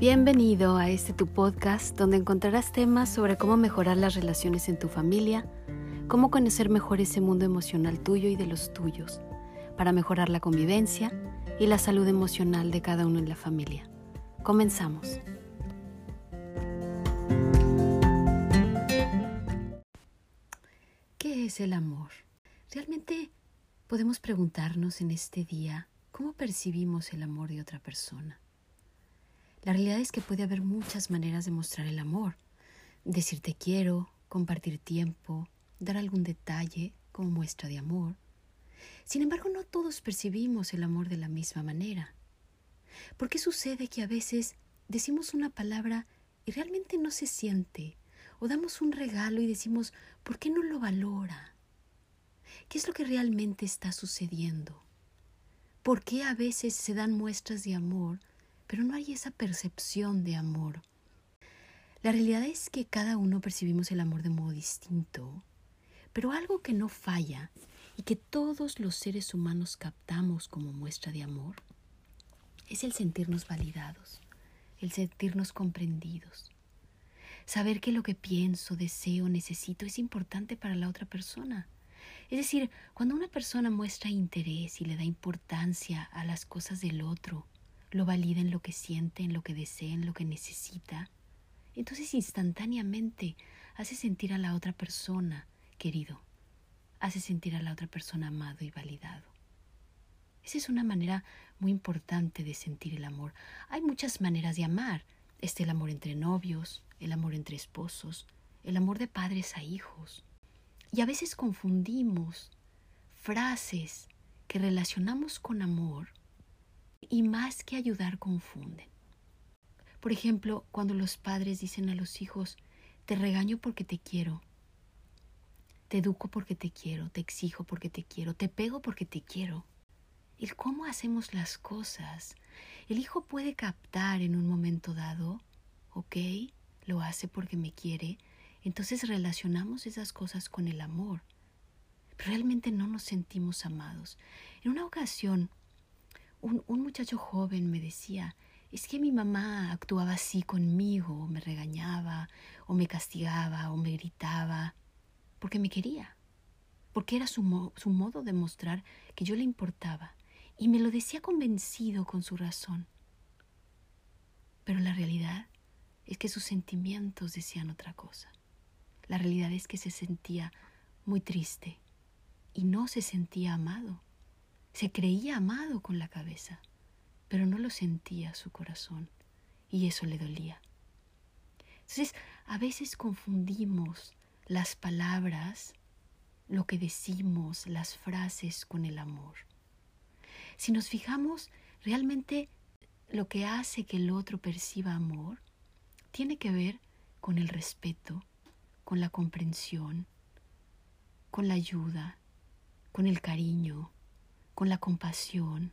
Bienvenido a este tu podcast donde encontrarás temas sobre cómo mejorar las relaciones en tu familia, cómo conocer mejor ese mundo emocional tuyo y de los tuyos, para mejorar la convivencia y la salud emocional de cada uno en la familia. Comenzamos. ¿Qué es el amor? Realmente podemos preguntarnos en este día, ¿cómo percibimos el amor de otra persona? La realidad es que puede haber muchas maneras de mostrar el amor. Decir te quiero, compartir tiempo, dar algún detalle como muestra de amor. Sin embargo, no todos percibimos el amor de la misma manera. ¿Por qué sucede que a veces decimos una palabra y realmente no se siente? O damos un regalo y decimos, ¿por qué no lo valora? ¿Qué es lo que realmente está sucediendo? ¿Por qué a veces se dan muestras de amor, pero no hay esa percepción de amor? La realidad es que cada uno percibimos el amor de modo distinto, pero algo que no falla y que todos los seres humanos captamos como muestra de amor es el sentirnos validados, el sentirnos comprendidos. Saber que lo que pienso, deseo, necesito es importante para la otra persona. Es decir, cuando una persona muestra interés y le da importancia a las cosas del otro, lo valida en lo que siente, en lo que desea, en lo que necesita, entonces instantáneamente hace sentir a la otra persona querido, hace sentir a la otra persona amado y validado. Esa es una manera muy importante de sentir el amor. Hay muchas maneras de amar. Está el amor entre novios, el amor entre esposos, el amor de padres a hijos. Y a veces confundimos frases que relacionamos con amor y más que ayudar, confunden. Por ejemplo, cuando los padres dicen a los hijos, te regaño porque te quiero, te educo porque te quiero, te exijo porque te quiero, te pego porque te quiero. El cómo hacemos las cosas. El hijo puede captar en un momento dado, ok, lo hace porque me quiere, entonces relacionamos esas cosas con el amor. Pero realmente no nos sentimos amados. En una ocasión, un muchacho joven me decía, es que mi mamá actuaba así conmigo, me regañaba, o me castigaba, o me gritaba, porque me quería, porque era su modo de mostrar que yo le importaba, y me lo decía convencido con su razón. Pero la realidad es que sus sentimientos decían otra cosa. La realidad es que se sentía muy triste, y no se sentía amado. Se creía amado con la cabeza, pero no lo sentía su corazón, y eso le dolía. Entonces, a veces confundimos las palabras, lo que decimos, las frases con el amor. Si nos fijamos, realmente lo que hace que el otro perciba amor tiene que ver con el respeto, con la comprensión, con la ayuda, con el cariño, con la compasión.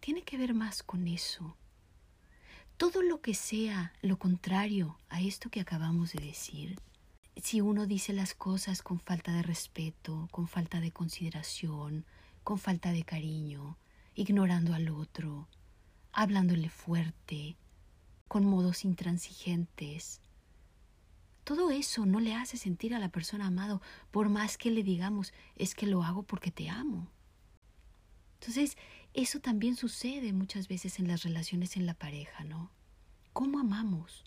Tiene que ver más con eso. Todo lo que sea lo contrario a esto que acabamos de decir, si uno dice las cosas con falta de respeto, con falta de consideración, con falta de cariño, ignorando al otro, hablándole fuerte, con modos intransigentes, todo eso no le hace sentir a la persona amado, por más que le digamos, es que lo hago porque te amo. Entonces, eso también sucede muchas veces en las relaciones en la pareja, ¿no? ¿Cómo amamos?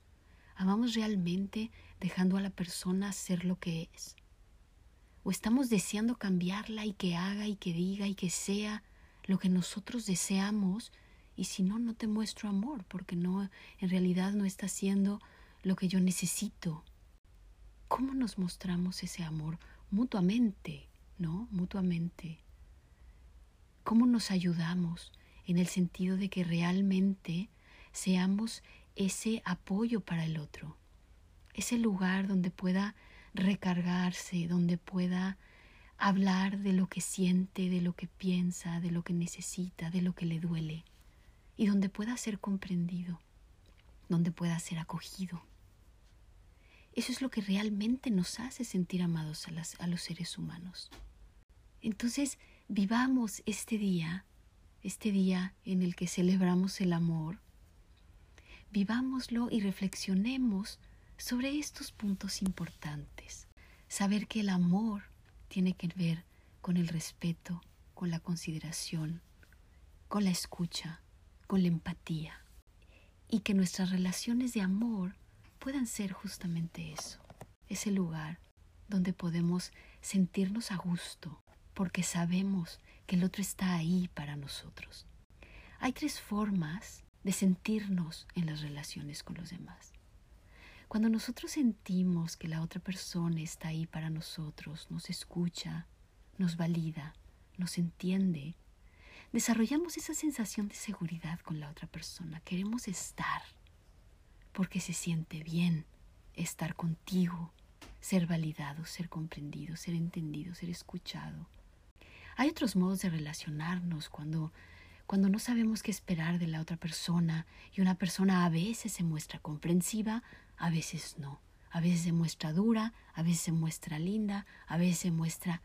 ¿Amamos realmente dejando a la persona ser lo que es? ¿O estamos deseando cambiarla y que haga y que diga y que sea lo que nosotros deseamos? Y si no, no te muestro amor porque no, en realidad no está siendo lo que yo necesito. ¿Cómo nos mostramos ese amor? Mutuamente, ¿no? Mutuamente. ¿Cómo nos ayudamos en el sentido de que realmente seamos ese apoyo para el otro? Ese lugar donde pueda recargarse, donde pueda hablar de lo que siente, de lo que piensa, de lo que necesita, de lo que le duele. Y donde pueda ser comprendido, donde pueda ser acogido. Eso es lo que realmente nos hace sentir amados a los seres humanos. Entonces, vivamos este día en el que celebramos el amor, vivámoslo y reflexionemos sobre estos puntos importantes. Saber que el amor tiene que ver con el respeto, con la consideración, con la escucha, con la empatía. Y que nuestras relaciones de amor puedan ser justamente eso. Ese lugar donde podemos sentirnos a gusto, porque sabemos que el otro está ahí para nosotros. Hay tres formas de sentirnos en las relaciones con los demás. Cuando nosotros sentimos que la otra persona está ahí para nosotros, nos escucha, nos valida, nos entiende, desarrollamos esa sensación de seguridad con la otra persona. Queremos estar, porque se siente bien estar contigo, ser validado, ser comprendido, ser entendido, ser escuchado. Hay otros modos de relacionarnos cuando no sabemos qué esperar de la otra persona y una persona a veces se muestra comprensiva, a veces no. A veces se muestra dura, a veces se muestra linda, a veces se muestra...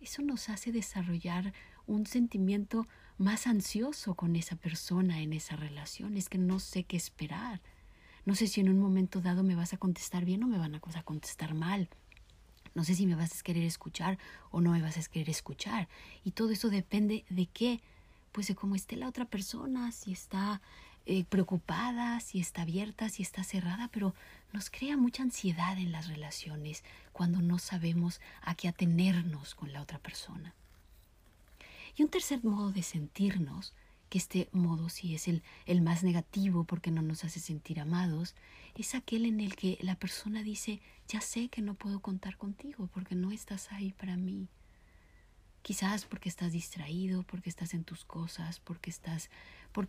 Eso nos hace desarrollar un sentimiento más ansioso con esa persona en esa relación. Es que no sé qué esperar. No sé si en un momento dado me vas a contestar bien o me van a contestar mal. No sé si me vas a querer escuchar o no me vas a querer escuchar. Y todo eso depende de qué. Pues de cómo esté la otra persona, si está... preocupada, si está abierta, si está cerrada, pero nos crea mucha ansiedad en las relaciones cuando no sabemos a qué atenernos con la otra persona. Y un tercer modo de sentirnos, que este modo sí es el más negativo porque no nos hace sentir amados, es aquel en el que la persona dice, ya sé que no puedo contar contigo porque no estás ahí para mí. Quizás porque estás distraído, porque estás en tus cosas, porque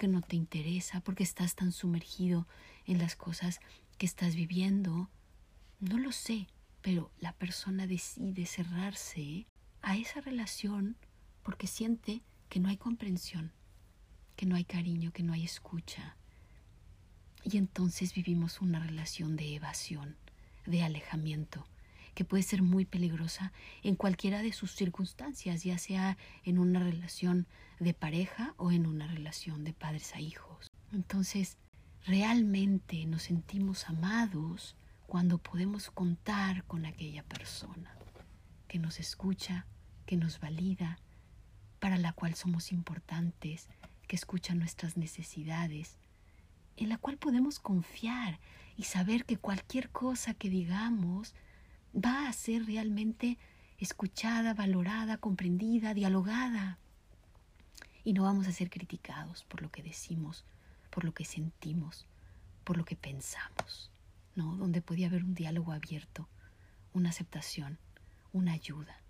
no te interesa, porque estás tan sumergido en las cosas que estás viviendo. No lo sé, pero la persona decide cerrarse a esa relación porque siente que no hay comprensión, que no hay cariño, que no hay escucha. Y entonces vivimos una relación de evasión, de alejamiento, que puede ser muy peligrosa en cualquiera de sus circunstancias, ya sea en una relación de pareja o en una relación de padres a hijos. Entonces, realmente nos sentimos amados cuando podemos contar con aquella persona que nos escucha, que nos valida, para la cual somos importantes, que escucha nuestras necesidades, en la cual podemos confiar y saber que cualquier cosa que digamos va a ser realmente escuchada, valorada, comprendida, dialogada. Y no vamos a ser criticados por lo que decimos, por lo que sentimos, por lo que pensamos, ¿no? Donde podía haber un diálogo abierto, una aceptación, una ayuda.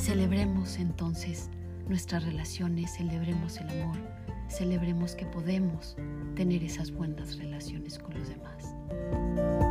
Celebremos entonces nuestras relaciones, celebremos el amor, celebremos que podemos tener esas buenas relaciones con los demás.